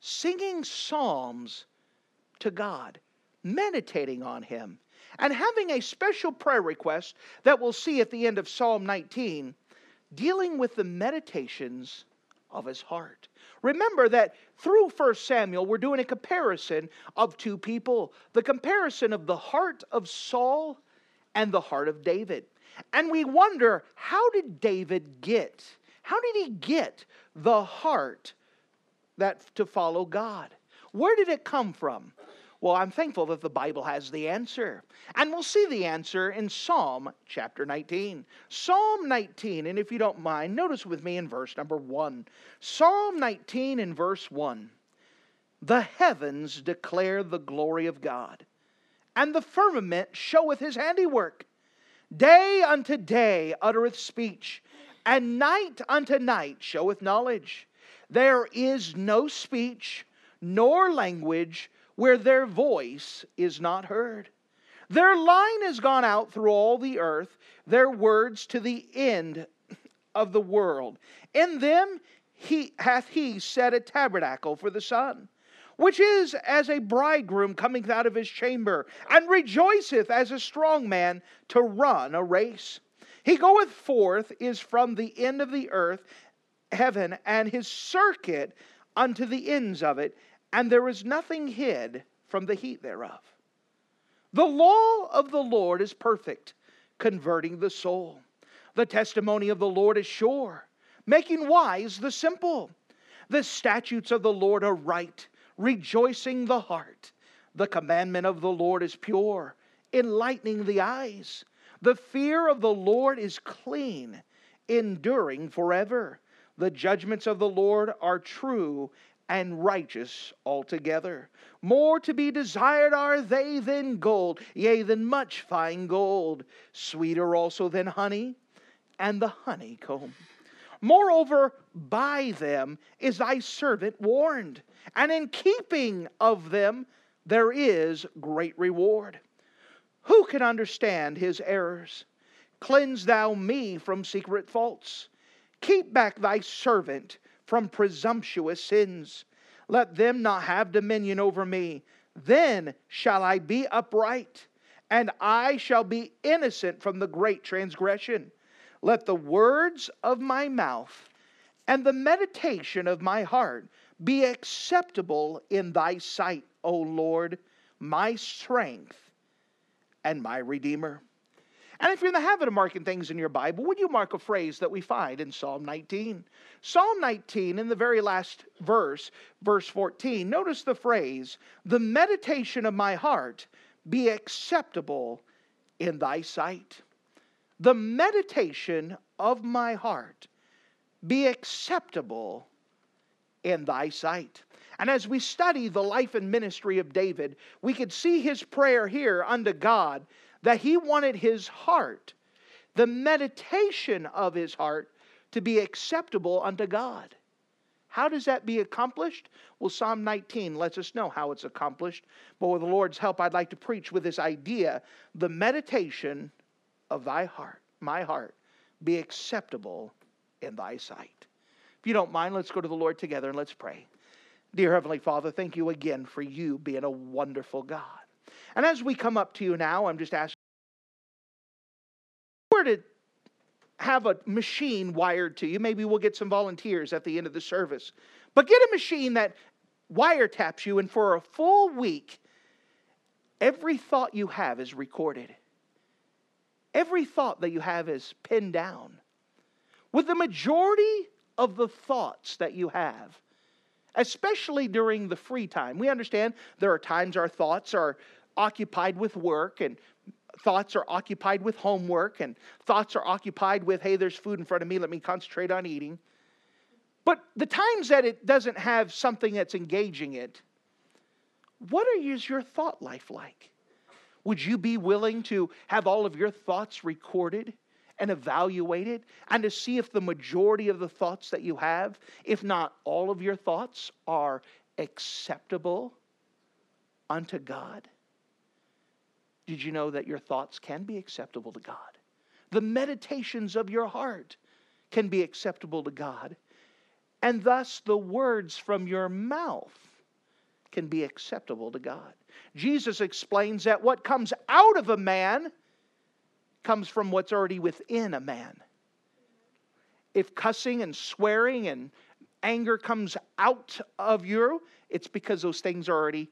Singing psalms to God, meditating on Him, and having a special prayer request that we'll see at the end of Psalm 19, dealing with the meditations of his heart. Remember that through 1 Samuel, we're doing a comparison of two people, the comparison of the heart of Saul and the heart of David. And we wonder, how did he get the heart that to follow God? Where did it come from? Well, I'm thankful that the Bible has the answer. And we'll see the answer in Psalm chapter 19. Psalm 19, and if you don't mind, notice with me in verse number 1. Psalm 19 in verse 1. The heavens declare the glory of God, and the firmament showeth his handiwork. Day unto day uttereth speech, and night unto night showeth knowledge. There is no speech, nor language, where their voice is not heard. Their line is gone out through all the earth, their words to the end of the world. In them hath he set a tabernacle for the sun, which is as a bridegroom coming out of his chamber, and rejoiceth as a strong man to run a race. He goeth forth is from the end of the earth, heaven, and his circuit unto the ends of it, and there is nothing hid from the heat thereof. The law of the Lord is perfect, converting the soul. The testimony of the Lord is sure, making wise the simple. The statutes of the Lord are right, rejoicing the heart. The commandment of the Lord is pure, enlightening the eyes. The fear of the Lord is clean, enduring forever. The judgments of the Lord are true and righteous altogether. More to be desired are they than gold, yea, than much fine gold, sweeter also than honey and the honeycomb. Moreover, by them is thy servant warned, and in keeping of them there is great reward. Who can understand his errors? Cleanse thou me from secret faults. Keep back thy servant from presumptuous sins. Let them not have dominion over me. Then shall I be upright, and I shall be innocent from the great transgression. Let the words of my mouth and the meditation of my heart be acceptable in thy sight, O Lord, my strength and my Redeemer. And if you're in the habit of marking things in your Bible, would you mark a phrase that we find in Psalm 19? Psalm 19, in the very last verse, verse 14, notice the phrase, the meditation of my heart be acceptable in thy sight. The meditation of my heart be acceptable in thy sight. And as we study the life and ministry of David, we could see his prayer here unto God, that he wanted his heart, the meditation of his heart, to be acceptable unto God. How does that be accomplished? Well, Psalm 19 lets us know how it's accomplished. But with the Lord's help, I'd like to preach with this idea, the meditation of thy heart, my heart, be acceptable in thy sight. If you don't mind, let's go to the Lord together and let's pray. Dear Heavenly Father, thank you again for you being a wonderful God. And as we come up to you now, I'm just asking, if you were to have a machine wired to you, maybe we'll get some volunteers at the end of the service, but get a machine that wiretaps you, and for a full week, every thought you have is recorded. Every thought that you have is pinned down. With the majority of the thoughts that you have, especially during the free time. We understand there are times our thoughts are occupied with work, and thoughts are occupied with homework, and thoughts are occupied with, hey, there's food in front of me, let me concentrate on eating. But the times that it doesn't have something that's engaging it, What is your thought life like? Would you be willing to have all of your thoughts recorded and evaluated and to see if the majority of the thoughts that you have, if not all of your thoughts, are acceptable unto God? Did you know that your thoughts can be acceptable to God? The meditations of your heart can be acceptable to God. And thus the words from your mouth can be acceptable to God. Jesus explains that what comes out of a man comes from what's already within a man. If cussing and swearing and anger comes out of you, it's because those things are already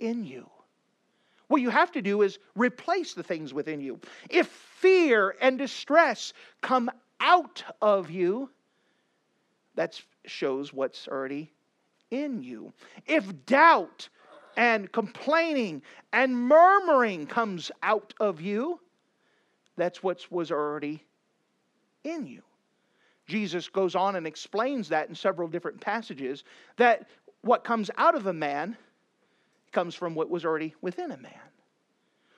in you. What you have to do is replace the things within you. If fear and distress come out of you, that shows what's already in you. If doubt and complaining and murmuring comes out of you, that's what was already in you. Jesus goes on and explains that in several different passages, that what comes out of a man comes from what was already within a man.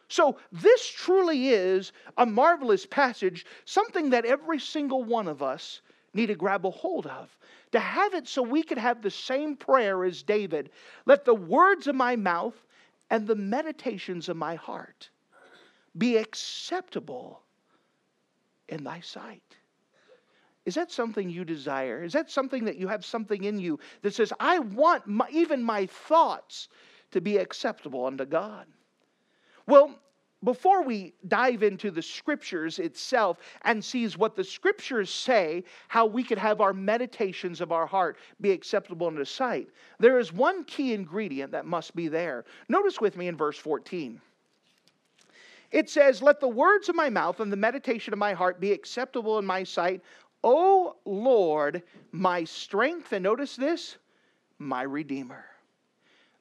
So this truly is a marvelous passage, something that every single one of us need to grab a hold of, to have it so we could have the same prayer as David. Let the words of my mouth and the meditations of my heart be acceptable in thy sight. Is that something you desire? Is that something that you have something in you that says, I want even my thoughts to be acceptable unto God? Well, before we dive into the Scriptures itself and sees what the Scriptures say, how we could have our meditations of our heart be acceptable in His sight, there is one key ingredient that must be there. Notice with me in verse 14. It says, let the words of my mouth and the meditation of my heart be acceptable in my sight, O Lord, my strength, and notice this, my Redeemer.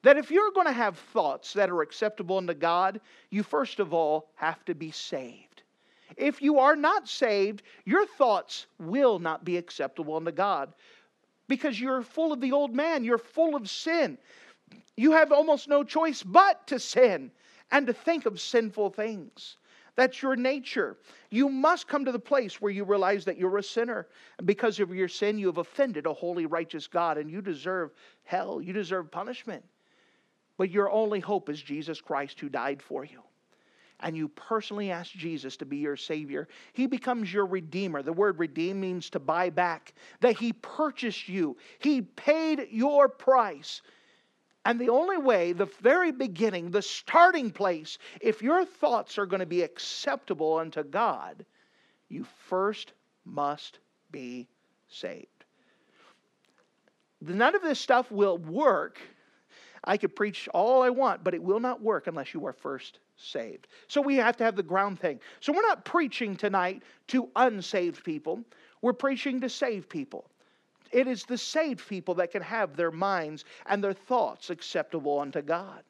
That if you're going to have thoughts that are acceptable unto God, you first of all have to be saved. If you are not saved, your thoughts will not be acceptable unto God because you're full of the old man. You're full of sin. You have almost no choice but to sin and to think of sinful things. That's your nature. You must come to the place where you realize that you're a sinner. And because of your sin, you have offended a holy, righteous God, and you deserve hell. You deserve punishment. But your only hope is Jesus Christ, who died for you. And you personally ask Jesus to be your Savior. He becomes your Redeemer. The word redeem means to buy back. That He purchased you. He paid your price. And the only way, the very beginning, the starting place, if your thoughts are going to be acceptable unto God, you first must be saved. None of this stuff will work. I could preach all I want, but it will not work unless you are first saved. So we have to have the ground thing. So we're not preaching tonight to unsaved people. We're preaching to saved people. It is the saved people that can have their minds and their thoughts acceptable unto God.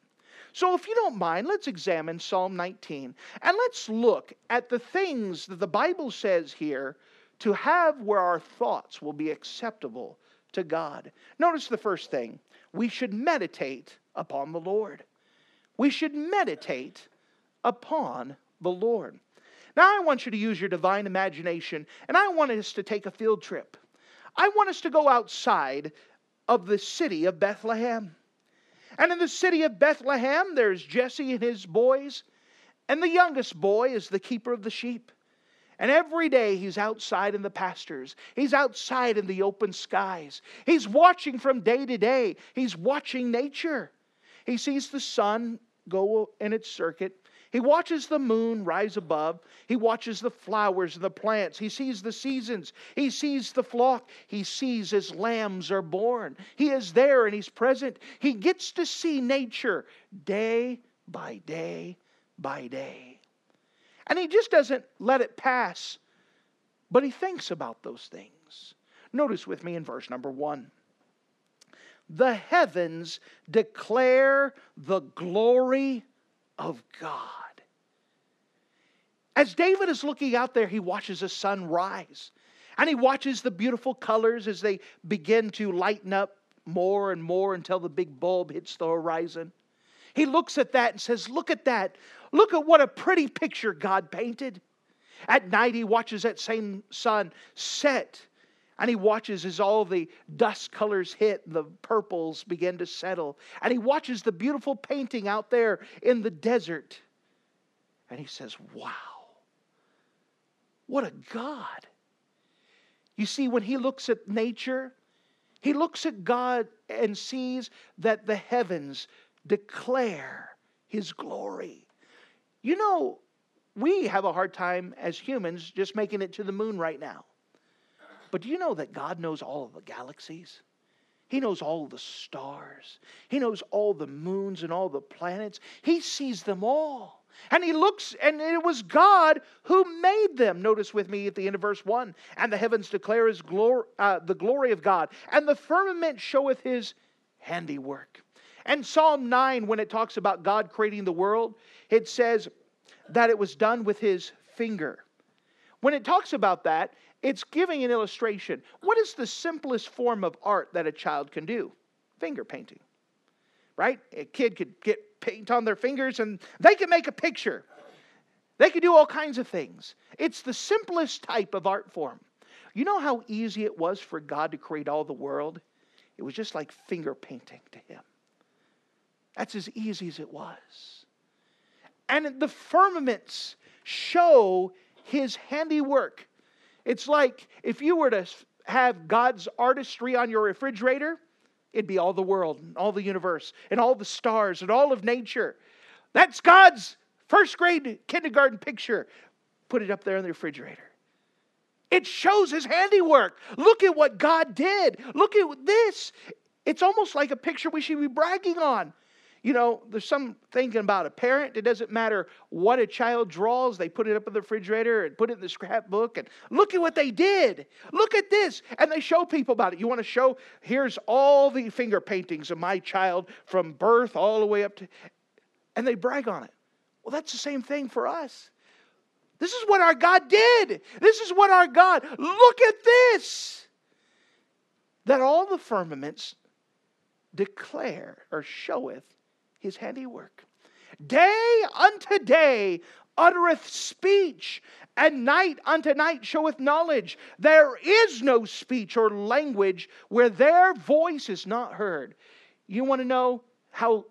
So if you don't mind, let's examine Psalm 19. And let's look at the things that the Bible says here to have where our thoughts will be acceptable to God. Notice the first thing. We should meditate upon the Lord. We should meditate upon the Lord. Now I want you to use your divine imagination. And I want us to take a field trip. I want us to go outside of the city of Bethlehem. And in the city of Bethlehem, there's Jesse and his boys. And the youngest boy is the keeper of the sheep. And every day he's outside in the pastures. He's outside in the open skies. He's watching from day to day. He's watching nature. He sees the sun go in its circuit. He watches the moon rise above. He watches the flowers and the plants. He sees the seasons. He sees the flock. He sees as lambs are born. He is there and he's present. He gets to see nature day by day by day. And he just doesn't let it pass, but he thinks about those things. Notice with me in verse number 1. The heavens declare the glory of God. As David is looking out there, he watches the sun rise. And he watches the beautiful colors as they begin to lighten up more and more until the big bulb hits the horizon. He looks at that and says, look at that. Look at what a pretty picture God painted. At night, he watches that same sun set, and he watches as all the dust colors hit and the purples begin to settle. And he watches the beautiful painting out there in the desert. And he says, wow, what a God. You see, when he looks at nature, he looks at God and sees that the heavens declare his glory. You know, we have a hard time as humans just making it to the moon right now. But do you know that God knows all of the galaxies? He knows all the stars. He knows all the moons and all the planets. He sees them all. And he looks, and it was God who made them. Notice with me at the end of verse 1. And the heavens declare his glory, the glory of God. And the firmament showeth his handiwork. And Psalm 9, when it talks about God creating the world, it says that it was done with his finger. When it talks about that, it's giving an illustration. What is the simplest form of art that a child can do? Finger painting, right? A kid could get paint on their fingers and they can make a picture. They could do all kinds of things. It's the simplest type of art form. You know how easy it was for God to create all the world? It was just like finger painting to him. That's as easy as it was. And the firmaments show his handiwork. It's like if you were to have God's artistry on your refrigerator, it'd be all the world, and all the universe, and all the stars, and all of nature. That's God's first grade kindergarten picture. Put it up there in the refrigerator. It shows his handiwork. Look at what God did. Look at this. It's almost like a picture we should be bragging on. You know, there's some thinking about a parent. It doesn't matter what a child draws. They put it up in the refrigerator and put it in the scrapbook. And look at what they did. Look at this. And they show people about it. You want to show, here's all the finger paintings of my child from birth all the way up to... And they brag on it. Well, that's the same thing for us. This is what our God did. This is what our God... Look at this. That all the firmaments declare or showeth his handiwork. Day unto day uttereth speech, and night unto night showeth knowledge. There is no speech or language where their voice is not heard. You want to know how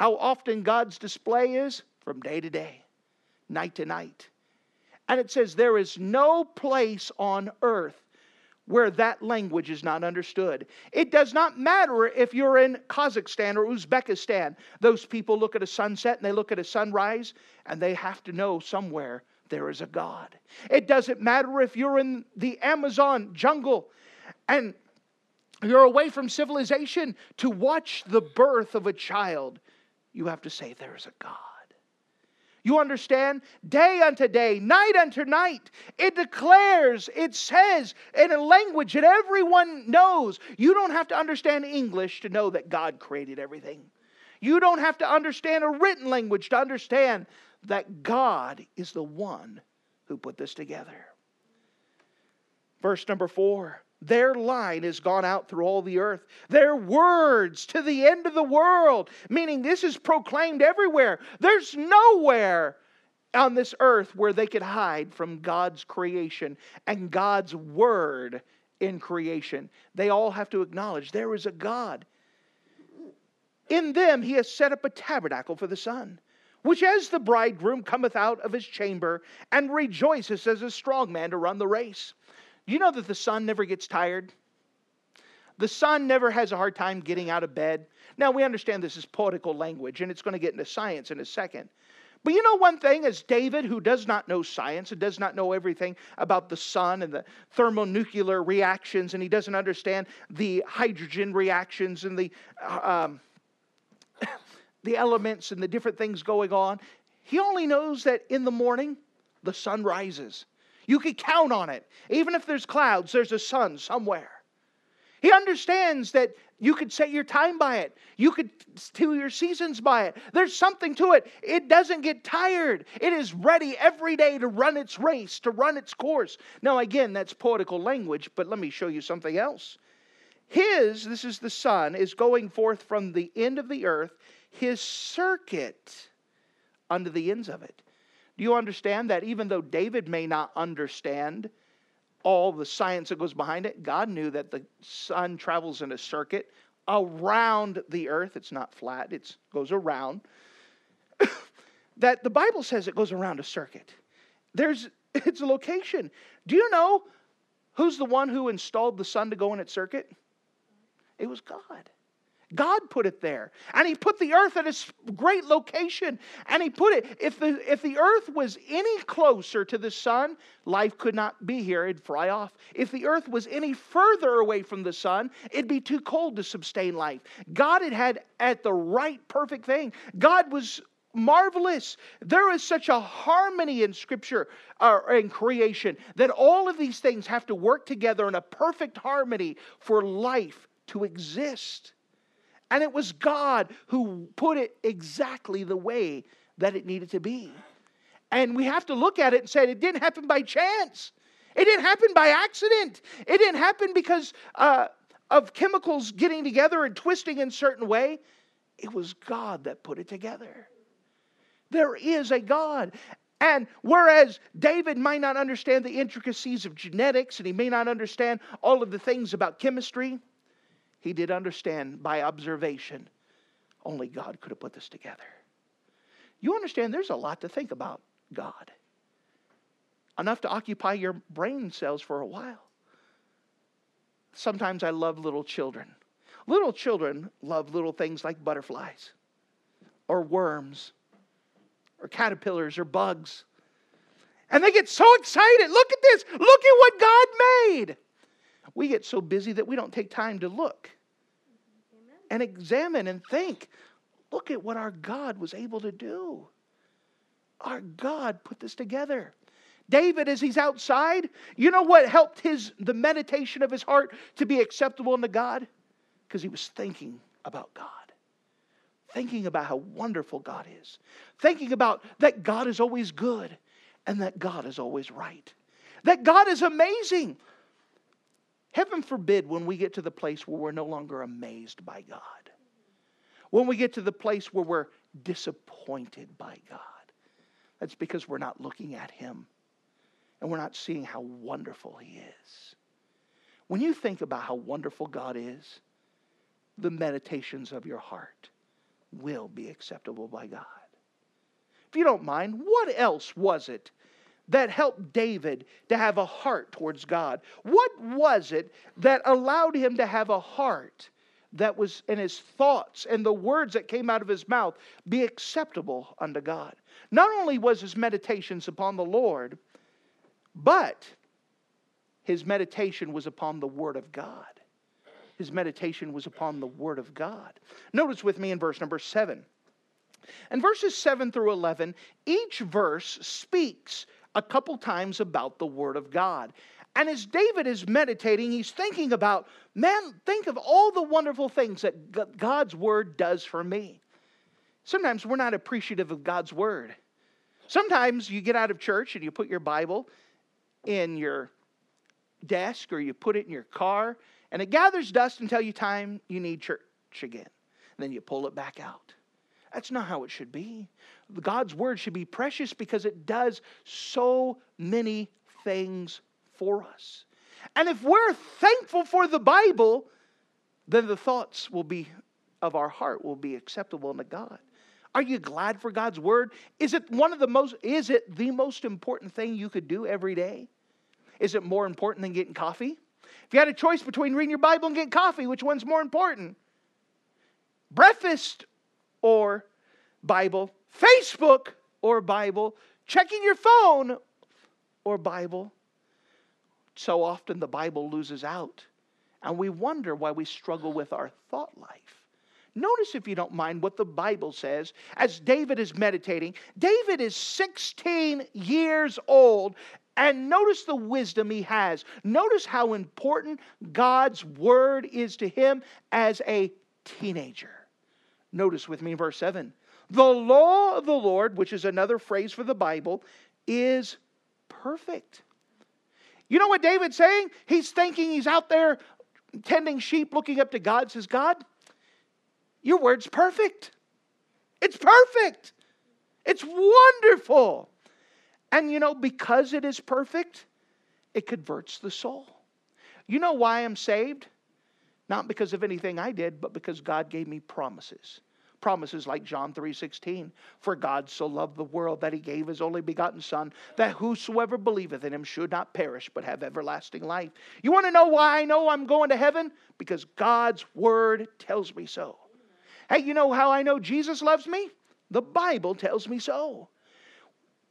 often God's display is? From day to day, night to night. And it says there is no place on earth where that language is not understood. It does not matter if you're in Kazakhstan or Uzbekistan. Those people look at a sunset and they look at a sunrise, and they have to know somewhere there is a God. It doesn't matter if you're in the Amazon jungle and you're away from civilization to watch the birth of a child. You have to say there is a God. You understand? Day unto day, night unto night, it declares, it says in a language that everyone knows. You don't have to understand English to know that God created everything. You don't have to understand a written language to understand that God is the one who put this together. Verse number 4. Their line is gone out through all the earth. Their words to the end of the world. Meaning this is proclaimed everywhere. There's nowhere on this earth where they could hide from God's creation and God's word in creation. They all have to acknowledge there is a God. In them he has set up a tabernacle for the sun, which as the bridegroom cometh out of his chamber and rejoiceth as a strong man to run the race. You know that the sun never gets tired? The sun never has a hard time getting out of bed. Now, we understand this is poetical language, and it's going to get into science in a second. But you know one thing, as David, who does not know science and does not know everything about the sun and the thermonuclear reactions, and he doesn't understand the hydrogen reactions and the elements and the different things going on, he only knows that in the morning, the sun rises. You can count on it. Even if there's clouds, there's a sun somewhere. He understands that you could set your time by it. You could do your seasons by it. There's something to it. It doesn't get tired. It is ready every day to run its race, to run its course. Now again, that's poetical language, but let me show you something else. This is the sun, is going forth from the end of the earth. his circuit unto the ends of it. Do you understand that even though David may not understand all the science that goes behind it, God knew that the sun travels in a circuit around the earth. It's not flat, it goes around. That the Bible says it goes around a circuit. It's a location. Do you know who's the one who installed the sun to go in its circuit? It was God. God put it there. And he put the earth at its great location. And he put it, if the earth was any closer to the sun, life could not be here. It'd fry off. If the earth was any further away from the sun, it'd be too cold to sustain life. God had at the right perfect thing. God was marvelous. There is such a harmony in Scripture, in creation, that all of these things have to work together in a perfect harmony for life to exist. And it was God who put it exactly the way that it needed to be. And we have to look at it and say it didn't happen by chance. It didn't happen by accident. It didn't happen because of chemicals getting together and twisting in a certain way. It was God that put it together. There is a God. And whereas David might not understand the intricacies of genetics and he may not understand all of the things about chemistry, he did understand by observation only God could have put this together. You understand there's a lot to think about God. Enough to occupy your brain cells for a while. Sometimes I love little children. Little children love little things like butterflies or worms or caterpillars or bugs. And they get so excited. Look at this. Look at what God made. We get so busy that we don't take time to look and examine and think. Look at what our God was able to do. Our God put this together. David, as he's outside, you know what helped the meditation of his heart to be acceptable unto God? Because he was thinking about God. Thinking about how wonderful God is. Thinking about that God is always good. And that God is always right. That God is amazing. Heaven forbid when we get to the place where we're no longer amazed by God. When we get to the place where we're disappointed by God. That's because we're not looking at Him. And we're not seeing how wonderful He is. When you think about how wonderful God is, the meditations of your heart will be acceptable by God. If you don't mind, what else was it that helped David to have a heart towards God? What was it that allowed him to have a heart that was in his thoughts and the words that came out of his mouth be acceptable unto God? Not only was his meditations upon the Lord, but his meditation was upon the Word of God. His meditation was upon the Word of God. Notice with me in verse number 7. In verses 7 through 11, each verse speaks a couple times about the Word of God. And as David is meditating, he's thinking about, man, think of all the wonderful things that God's Word does for me. Sometimes we're not appreciative of God's Word. Sometimes you get out of church and you put your Bible in your desk or you put it in your car and it gathers dust until you time you need church again. And then you pull it back out. That's not how it should be. God's Word should be precious because it does so many things for us. And if we're thankful for the Bible, then the thoughts of our heart will be acceptable unto God. Are you glad for God's Word? Is it the most important thing you could do every day? Is it more important than getting coffee? If you had a choice between reading your Bible and getting coffee, which one's more important? Breakfast or Bible, Facebook or Bible, checking your phone or Bible. So often the Bible loses out, and we wonder why we struggle with our thought life. Notice, if you don't mind, what the Bible says as David is meditating. David is 16 years old, and notice the wisdom he has. Notice how important God's Word is to him as a teenager. Notice with me in verse 7. The law of the Lord, which is another phrase for the Bible, is perfect. You know what David's saying? He's thinking, he's out there tending sheep, looking up to God. Says, God, your word's perfect. It's perfect. It's wonderful. And you know, because it is perfect, it converts the soul. You know why I'm saved? Not because of anything I did, but because God gave me promises. Promises like John 3:16. For God so loved the world that he gave his only begotten Son, that whosoever believeth in him should not perish, but have everlasting life. You want to know why I know I'm going to heaven? Because God's word tells me so. Hey, you know how I know Jesus loves me? The Bible tells me so.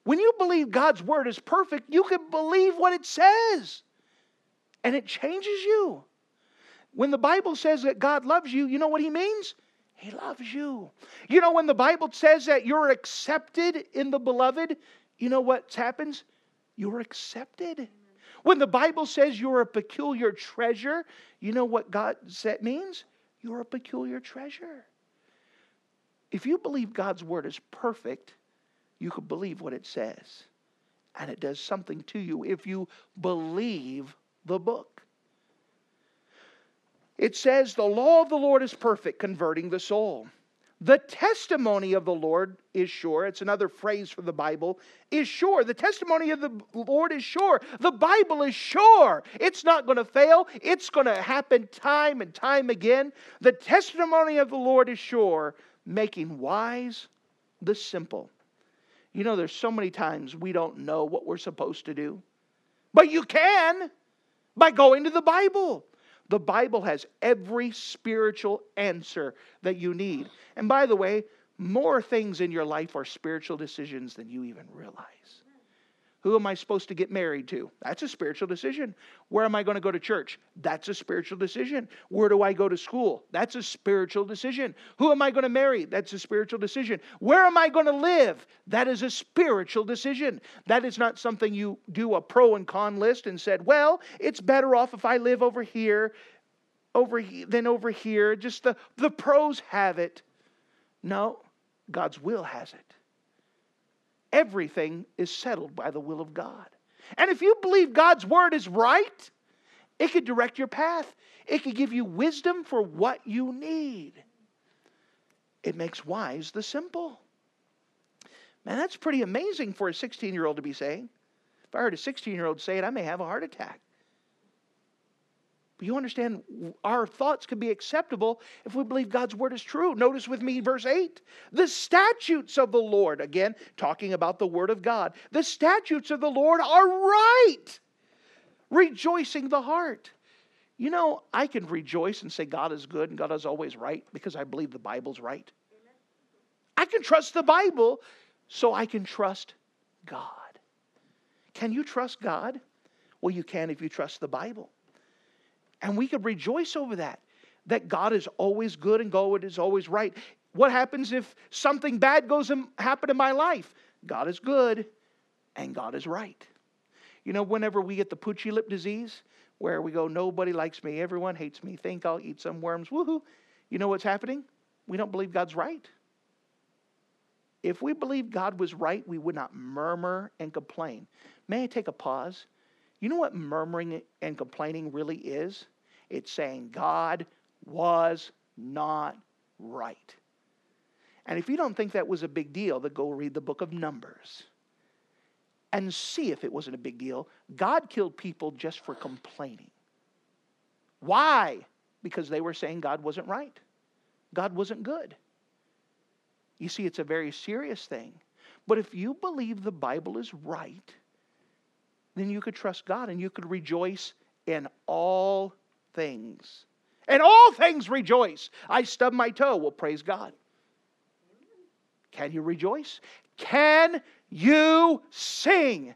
When you believe God's word is perfect, you can believe what it says. And it changes you. When the Bible says that God loves you, you know what he means? He loves you. You know, when the Bible says that you're accepted in the beloved, you know what happens? You're accepted. When the Bible says you're a peculiar treasure, you know what God that means? You're a peculiar treasure. If you believe God's word is perfect, you can believe what it says. And it does something to you if you believe the book. It says the law of the Lord is perfect, converting the soul. The testimony of the Lord is sure. It's another phrase from the Bible. Is sure. The testimony of the Lord is sure. The Bible is sure. It's not going to fail. It's going to happen time and time again. The testimony of the Lord is sure, making wise the simple. You know, there's so many times we don't know what we're supposed to do. But you can by going to the Bible. The Bible has every spiritual answer that you need. And by the way, more things in your life are spiritual decisions than you even realize. Who am I supposed to get married to? That's a spiritual decision. Where am I going to go to church? That's a spiritual decision. Where do I go to school? That's a spiritual decision. Who am I going to marry? That's a spiritual decision. Where am I going to live? That is a spiritual decision. That is not something you do a pro and con list and said, well, it's better off if I live over here than over here. Just the pros have it. No, God's will has it. Everything is settled by the will of God. And if you believe God's word is right, it could direct your path. It could give you wisdom for what you need. It makes wise the simple. Man, that's pretty amazing for a 16-year-old to be saying. If I heard a 16-year-old say it, I may have a heart attack. But you understand, our thoughts can be acceptable if we believe God's word is true. Notice with me verse 8. The statutes of the Lord, again, talking about the word of God. The statutes of the Lord are right, rejoicing the heart. You know, I can rejoice and say God is good and God is always right because I believe the Bible's right. I can trust the Bible, so I can trust God. Can you trust God? Well, you can if you trust the Bible. And we could rejoice over that God is always good and God is always right. What happens if something bad goes and happen in my life? God is good and God is right. You know, whenever we get the poochy lip disease, where we go, nobody likes me, everyone hates me, think I'll eat some worms, woohoo. You know what's happening? We don't believe God's right. If we believed God was right, we would not murmur and complain. May I take a pause? You know what murmuring and complaining really is? It's saying God was not right. And if you don't think that was a big deal, then go read the book of Numbers and see if it wasn't a big deal. God killed people just for complaining. Why? Because they were saying God wasn't right. God wasn't good. You see, it's a very serious thing. But if you believe the Bible is right, then you could trust God and you could rejoice in all things. In all things rejoice. I stubbed my toe. Well, praise God. Can you rejoice? Can you sing?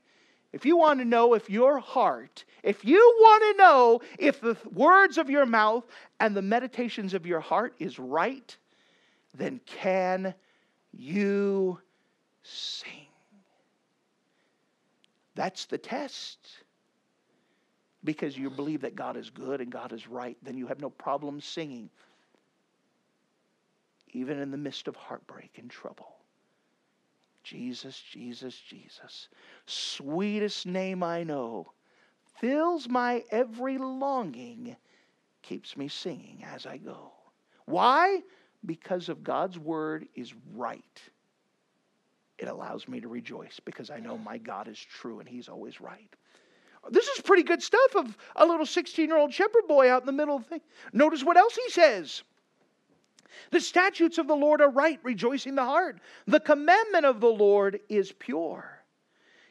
If you want to know if your heart, if you want to know if the words of your mouth and the meditations of your heart is right, then can you sing? That's the test. Because you believe that God is good and God is right, then you have no problem singing, even in the midst of heartbreak and trouble. Jesus, Jesus, Jesus, sweetest name I know, fills my every longing, keeps me singing as I go. Why? because of God's word is right, it allows me to rejoice because I know my God is true and he's always right. This is pretty good stuff of a little 16-year-old shepherd boy out in the middle of the thing. Notice what else he says. The statutes of the Lord are right, rejoicing the heart. The commandment of the Lord is pure.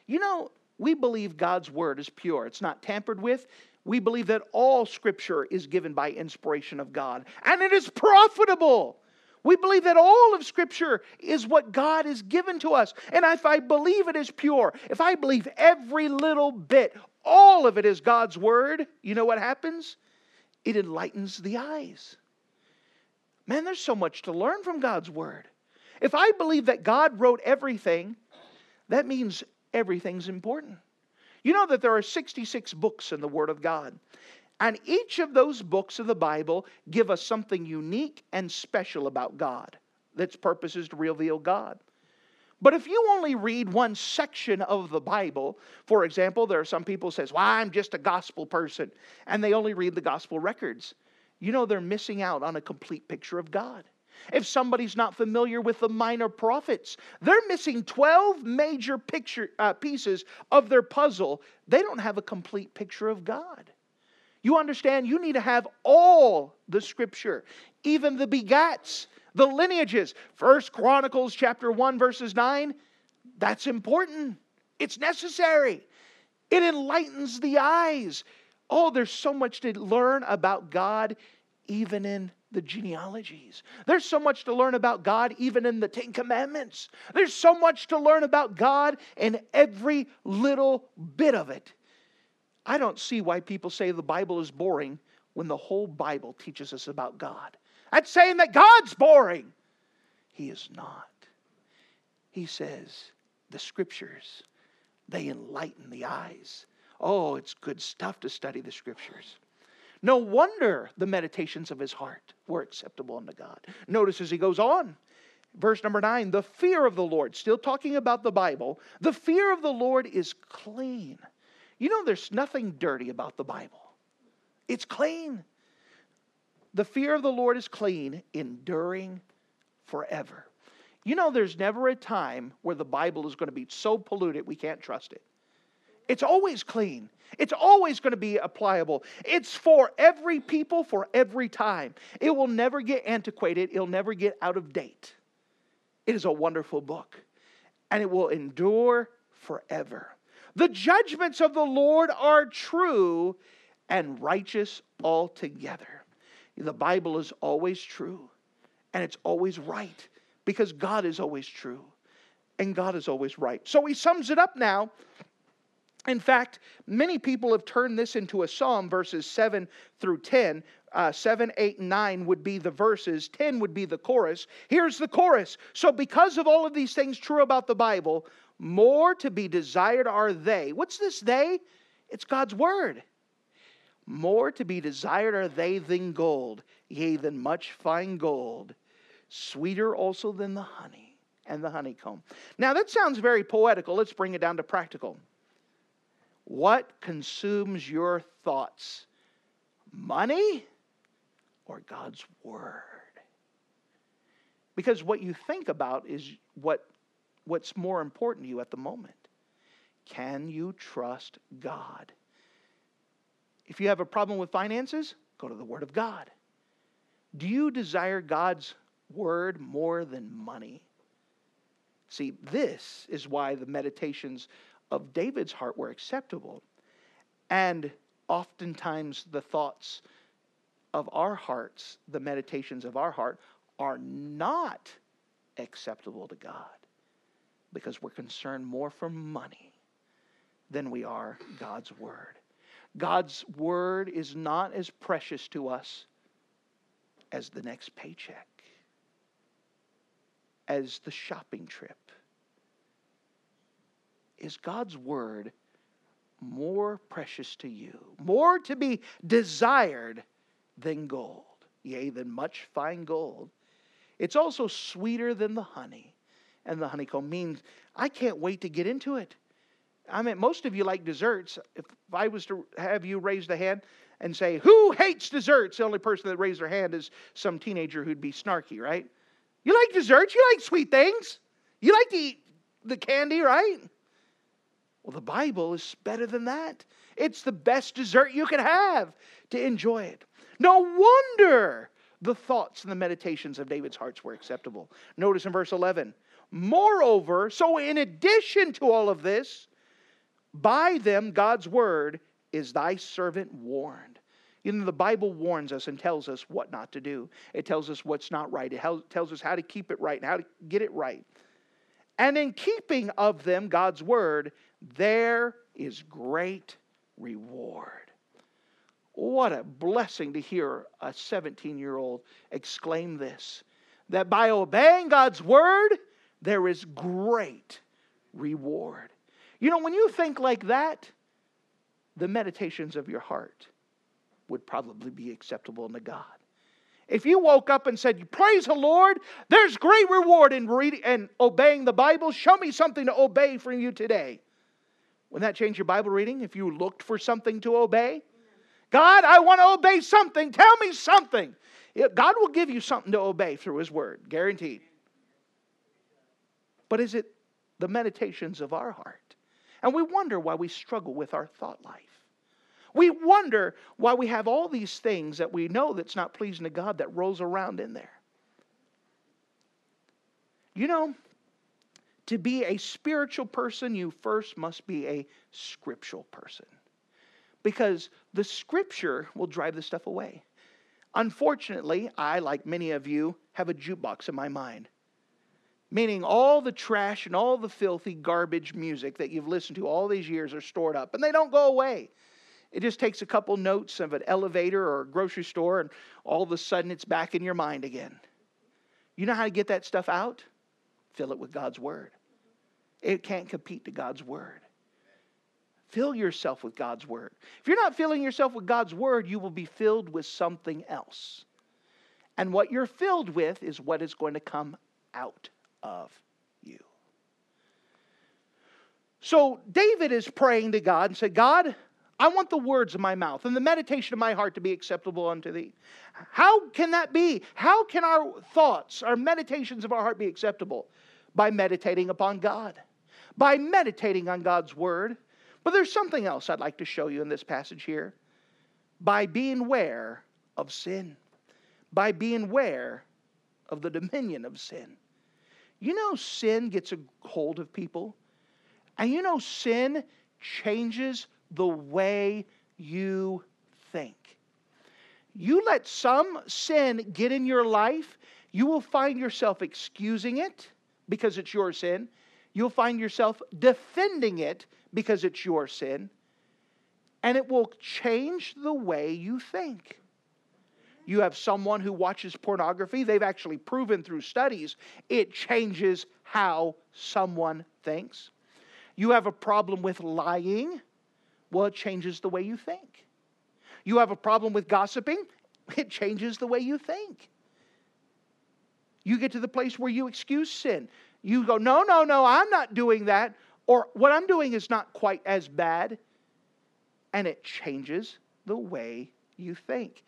You know, we believe God's word is pure. It's not tampered with. We believe that all scripture is given by inspiration of God, and it is profitable. We believe that all of scripture is what God has given to us. And if I believe it is pure, if I believe every little bit, all of it is God's word, you know what happens? It enlightens the eyes. Man, there's so much to learn from God's word. If I believe that God wrote everything, that means everything's important. You know that there are 66 books in the Word of God. And each of those books of the Bible give us something unique and special about God. That's purpose is to reveal God. But if you only read one section of the Bible, for example, there are some people who say, well, I'm just a gospel person. And they only read the gospel records. You know, they're missing out on a complete picture of God. If somebody's not familiar with the minor prophets, they're missing 12 major pieces of their puzzle. They don't have a complete picture of God. You understand? You need to have all the scripture, even the begats, the lineages. 1 Chronicles chapter 1 verses 9, that's important. It's necessary. It enlightens the eyes. Oh, there's so much to learn about God even in the genealogies. There's so much to learn about God even in the Ten Commandments. There's so much to learn about God in every little bit of it. I don't see why people say the Bible is boring when the whole Bible teaches us about God. That's saying that God's boring. He is not. He says the scriptures, they enlighten the eyes. Oh, it's good stuff to study the scriptures. No wonder the meditations of his heart were acceptable unto God. Notice as he goes on, verse number 9, the fear of the Lord, still talking about the Bible, the fear of the Lord is clean. You know, there's nothing dirty about the Bible. It's clean. The fear of the Lord is clean, enduring forever. You know, there's never a time where the Bible is going to be so polluted we can't trust it. It's always clean. It's always going to be applicable. It's for every people, for every time. It will never get antiquated. It'll never get out of date. It is a wonderful book, and it will endure forever. The judgments of the Lord are true and righteous altogether. The Bible is always true, and it's always right, because God is always true, and God is always right. So he sums it up now. In fact, many people have turned this into a psalm, verses 7 through 10. 7, 8, and 9 would be the verses. 10 would be the chorus. Here's the chorus. So because of all of these things true about the Bible, more to be desired are they. What's this they? It's God's word. More to be desired are they than gold, yea, than much fine gold. Sweeter also than the honey and the honeycomb. Now that sounds very poetical. Let's bring it down to practical. What consumes your thoughts? Money or God's word? Because what you think about is what's more important to you at the moment. Can you trust God? If you have a problem with finances, go to the word of God. Do you desire God's word more than money? See, this is why the meditations of David's heart were acceptable, and oftentimes the thoughts of our hearts, the meditations of our heart, are not acceptable to God, because we're concerned more for money than we are God's word. God's word is not as precious to us as the next paycheck, as the shopping trip. Is God's word more precious to you, more to be desired than gold, yea, than much fine gold? It's also sweeter than the honey and the honeycomb. Means I can't wait to get into it. I mean, most of you like desserts. If I was to have you raise the hand, and say, who hates desserts? The only person that raised their hand is some teenager who'd be snarky, right? You like desserts? You like sweet things? You like to eat the candy, right? Well, the Bible is better than that. It's the best dessert you can have to enjoy it. No wonder the thoughts and the meditations of David's hearts were acceptable. Notice in verse 11, moreover, so in addition to all of this, by them, God's word, is thy servant warned. You know, the Bible warns us and tells us what not to do. It tells us what's not right. It tells us how to keep it right and how to get it right. And in keeping of them, God's word, there is great reward. What a blessing to hear a 17-year-old exclaim this, that by obeying God's word, there is great reward. You know, when you think like that, the meditations of your heart would probably be acceptable to God. If you woke up and said, praise the Lord, there's great reward in reading and obeying the Bible. Show me something to obey from you today. Wouldn't that change your Bible reading if you looked for something to obey? God, I want to obey something. Tell me something. God will give you something to obey through His Word, guaranteed. But is it the meditations of our heart? And we wonder why we struggle with our thought life. We wonder why we have all these things that we know that's not pleasing to God that rolls around in there. You know, to be a spiritual person, you first must be a scriptural person. Because the scripture will drive this stuff away. Unfortunately, I, like many of you, have a jukebox in my mind. Meaning all the trash and all the filthy garbage music that you've listened to all these years are stored up. And they don't go away. It just takes a couple notes of an elevator or a grocery store, and all of a sudden it's back in your mind again. You know how to get that stuff out? Fill it with God's Word. It can't compete to God's Word. Fill yourself with God's Word. If you're not filling yourself with God's Word, you will be filled with something else. And what you're filled with is what is going to come out of you. So David is praying to God and said, God, I want the words of my mouth and the meditation of my heart to be acceptable unto thee. How can that be? How can our thoughts, our meditations of our heart be acceptable? By meditating upon God. By meditating on God's word. But there's something else I'd like to show you in this passage here. By being aware of sin. By being aware of the dominion of sin. You know sin gets a hold of people. And you know sin changes the way you think. You let some sin get in your life, you will find yourself excusing it because it's your sin. You'll find yourself defending it because it's your sin. And it will change the way you think. You have someone who watches pornography. They've actually proven through studies it changes how someone thinks. You have a problem with lying. Well, it changes the way you think. You have a problem with gossiping? It changes the way you think. You get to the place where you excuse sin. You go, no, no, no, I'm not doing that. Or what I'm doing is not quite as bad. And it changes the way you think.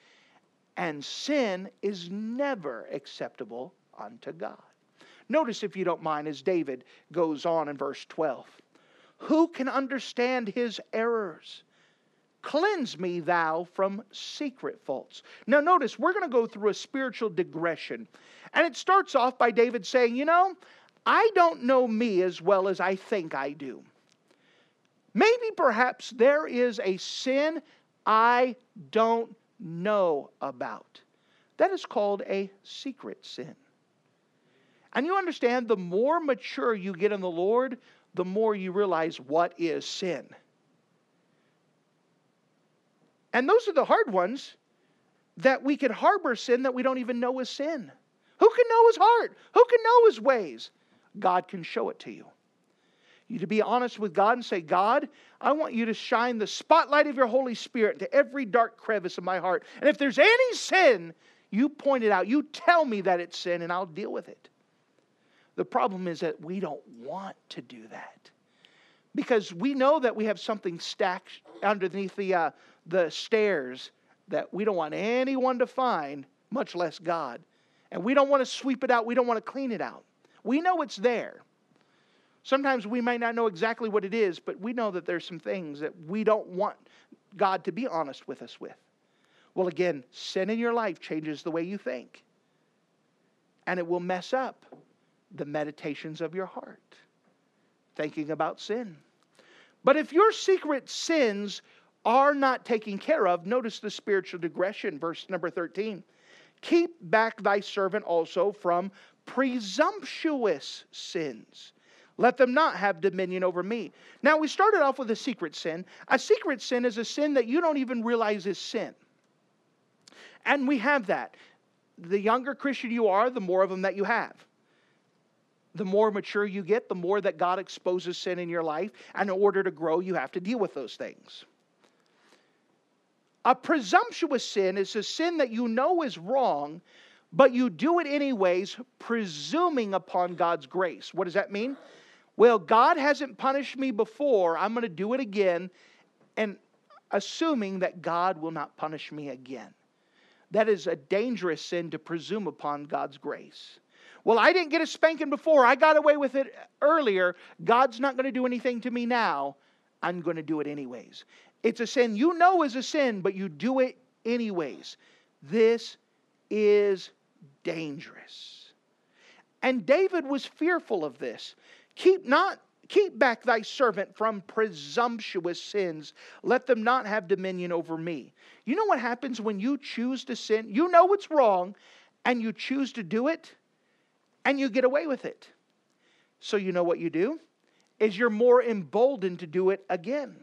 And sin is never acceptable unto God. Notice, if you don't mind, as David goes on in verse 12. Who can understand his errors? Cleanse me thou from secret faults. Now notice, we're going to go through a spiritual digression. And it starts off by David saying, you know, I don't know me as well as I think I do. Maybe perhaps there is a sin I don't know about. That is called a secret sin. And you understand, the more mature you get in the Lord, the more you realize what is sin. And those are the hard ones, that we can harbor sin that we don't even know is sin. Who can know his heart? Who can know his ways? God can show it to you. You to be honest with God and say, God, I want you to shine the spotlight of your Holy Spirit to every dark crevice of my heart. And if there's any sin, you point it out. You tell me that it's sin and I'll deal with it. The problem is that we don't want to do that. Because we know that we have something stacked underneath the stairs that we don't want anyone to find, much less God. And we don't want to sweep it out. We don't want to clean it out. We know it's there. Sometimes we may not know exactly what it is, but we know that there's some things that we don't want God to be honest with us with. Well, again, sin in your life changes the way you think. And it will mess up the meditations of your heart, thinking about sin. But if your secret sins are not taken care of, notice the spiritual digression, verse number 13. Keep back thy servant also from presumptuous sins. Let them not have dominion over me. Now, we started off with a secret sin. A secret sin is a sin that you don't even realize is sin. And we have that. The younger Christian you are, the more of them that you have. The more mature you get, the more that God exposes sin in your life. And in order to grow, you have to deal with those things. A presumptuous sin is a sin that you know is wrong, but you do it anyways, presuming upon God's grace. What does that mean? Well, God hasn't punished me before. I'm going to do it again, and assuming that God will not punish me again. That is a dangerous sin, to presume upon God's grace. Well, I didn't get a spanking before. I got away with it earlier. God's not going to do anything to me now. I'm going to do it anyways. It's a sin you know is a sin, but you do it anyways. This is dangerous. And David was fearful of this. Keep back thy servant from presumptuous sins. Let them not have dominion over me. You know what happens when you choose to sin? You know it's wrong, and you choose to do it, and you get away with it. So you know what you do? Is you're more emboldened to do it again.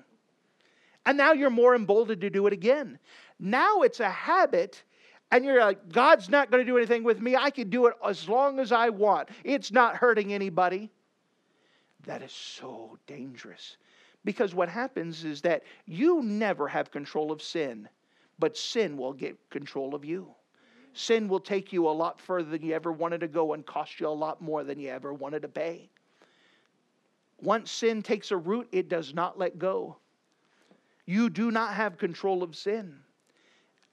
And now you're more emboldened to do it again. Now it's a habit, and you're like, God's not going to do anything with me. I can do it as long as I want. It's not hurting anybody. That is so dangerous, because what happens is that you never have control of sin, but sin will get control of you. Sin will take you a lot further than you ever wanted to go and cost you a lot more than you ever wanted to pay. Once sin takes a root, it does not let go. You do not have control of sin.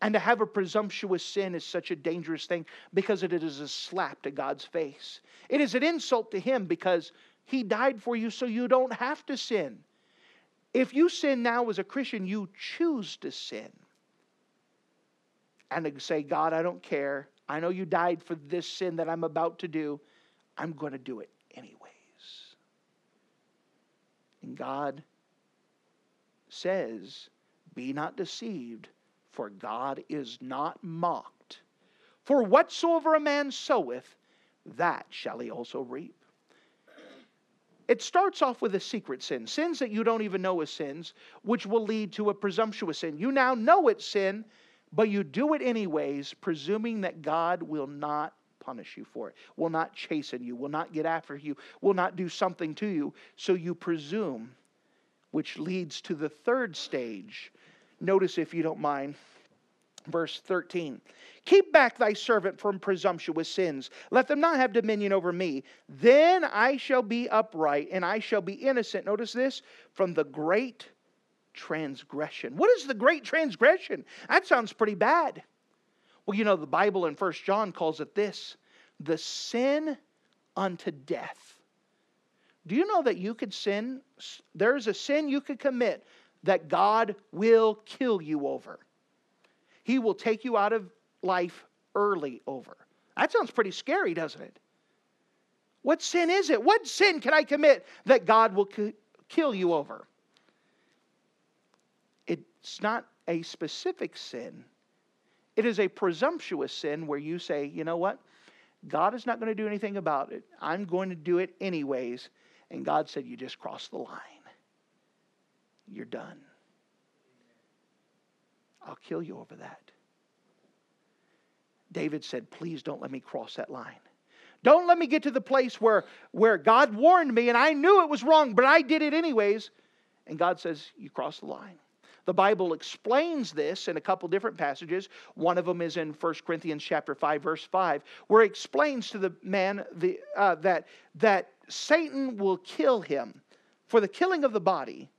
And to have a presumptuous sin is such a dangerous thing, because it is a slap to God's face. It is an insult to Him, because He died for you so you don't have to sin. If you sin now as a Christian, you choose to sin. And to say, God, I don't care. I know you died for this sin that I'm about to do. I'm going to do it anyways. And God says, be not deceived, for God is not mocked. For whatsoever a man soweth, that shall he also reap. It starts off with a secret sin, sins that you don't even know is sins, which will lead to a presumptuous sin. You now know it's sin, but you do it anyways, presuming that God will not punish you for it, will not chasten you, will not get after you, will not do something to you. So you presume, which leads to the third stage. Notice, if you don't mind, verse 13. Keep back thy servant from presumptuous sins. Let them not have dominion over me. Then I shall be upright, and I shall be innocent. Notice this. From the great transgression. What is the great transgression? That sounds pretty bad. Well, you know, the Bible in 1 John calls it this: the sin unto death. Do you know that you could sin? There is a sin you could commit that God will kill you over. He will take you out of life early over. That sounds pretty scary, doesn't it? What sin is it? What sin can I commit that God will kill you over? It's not a specific sin. It is a presumptuous sin where you say, you know what? God is not going to do anything about it. I'm going to do it anyways. And God said, you just crossed the line. You're done. I'll kill you over that. David said, please don't let me cross that line. Don't let me get to the place where God warned me and I knew it was wrong, but I did it anyways. And God says, you crossed the line. The Bible explains this in a couple different passages. One of them is in 1 Corinthians chapter 5, verse 5, where it explains to the man that Satan will kill him for the killing of the body.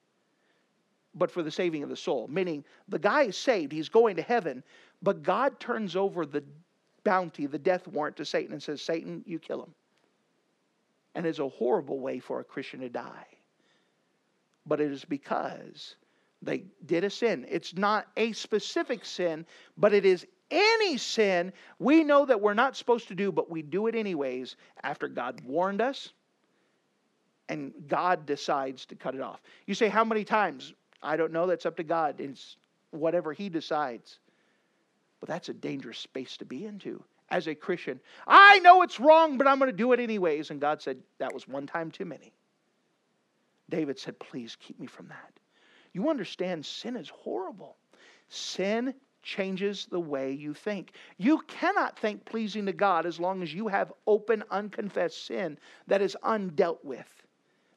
but for the saving of the soul. Meaning the guy is saved, he's going to heaven, but God turns over the bounty, the death warrant to Satan and says, Satan, you kill him. And it's a horrible way for a Christian to die. But it is because they did a sin. It's not a specific sin, but it is any sin we know that we're not supposed to do, but we do it anyways after God warned us and God decides to cut it off. You say, how many times? I don't know. That's up to God. It's whatever He decides. But that's a dangerous space to be into as a Christian. I know it's wrong, but I'm going to do it anyways. And God said, that was one time too many. David said, please keep me from that. You understand sin is horrible. Sin changes the way you think. You cannot think pleasing to God as long as you have open, unconfessed sin that is undealt with,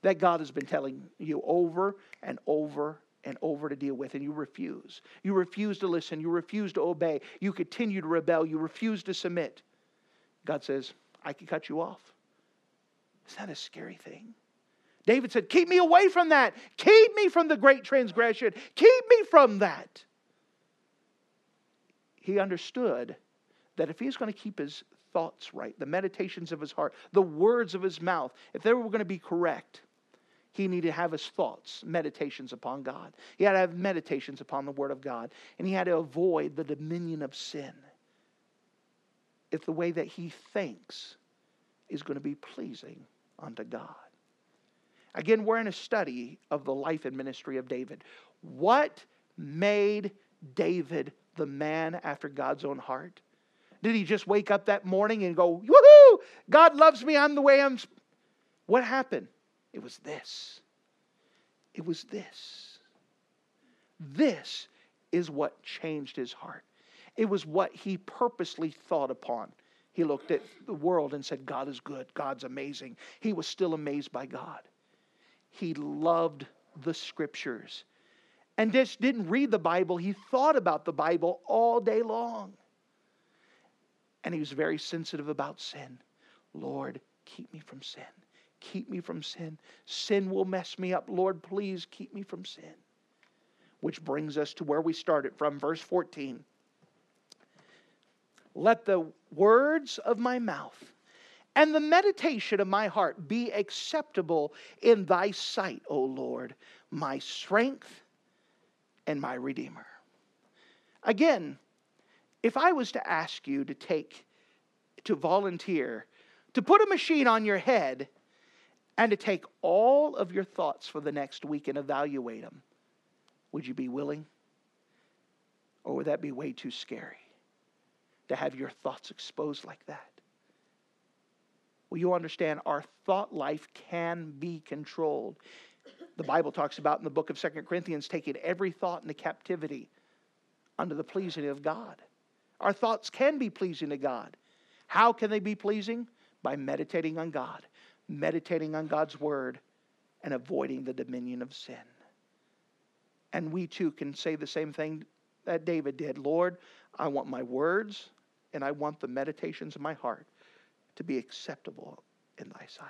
that God has been telling you over and over and over to deal with, and you refuse. You refuse to listen. You refuse to obey. You continue to rebel. You refuse to submit. God says, I can cut you off. Isn't that a scary thing? David said, keep me away from that. Keep me from the great transgression. Keep me from that. He understood that if he's going to keep his thoughts right, the meditations of his heart, the words of his mouth, if they were going to be correct, he needed to have his thoughts, meditations upon God. He had to have meditations upon the Word of God. And he had to avoid the dominion of sin if the way that he thinks is going to be pleasing unto God. Again, we're in a study of the life and ministry of David. What made David the man after God's own heart? Did he just wake up that morning and go, woohoo, God loves me, I'm the way I'm... What happened? It was this. It was this. This is what changed his heart. It was what he purposely thought upon. He looked at the world and said, God is good. God's amazing. He was still amazed by God. He loved the Scriptures. And just didn't read the Bible. He thought about the Bible all day long. And he was very sensitive about sin. Lord, keep me from sin. Keep me from sin. Sin will mess me up. Lord, please keep me from sin. Which brings us to where we started from, verse 14. Let the words of my mouth and the meditation of my heart be acceptable in thy sight, O Lord, my strength and my Redeemer. Again, if I was to ask you to volunteer, to put a machine on your head and to take all of your thoughts for the next week and evaluate them, would you be willing? Or would that be way too scary to have your thoughts exposed like that? Well, you understand our thought life can be controlled. The Bible talks about in the book of 2 Corinthians, taking every thought into captivity under the pleasing of God. Our thoughts can be pleasing to God. How can they be pleasing? By meditating on God. Meditating on God's Word and avoiding the dominion of sin. And we too can say the same thing that David did. Lord, I want my words and I want the meditations of my heart to be acceptable in thy sight.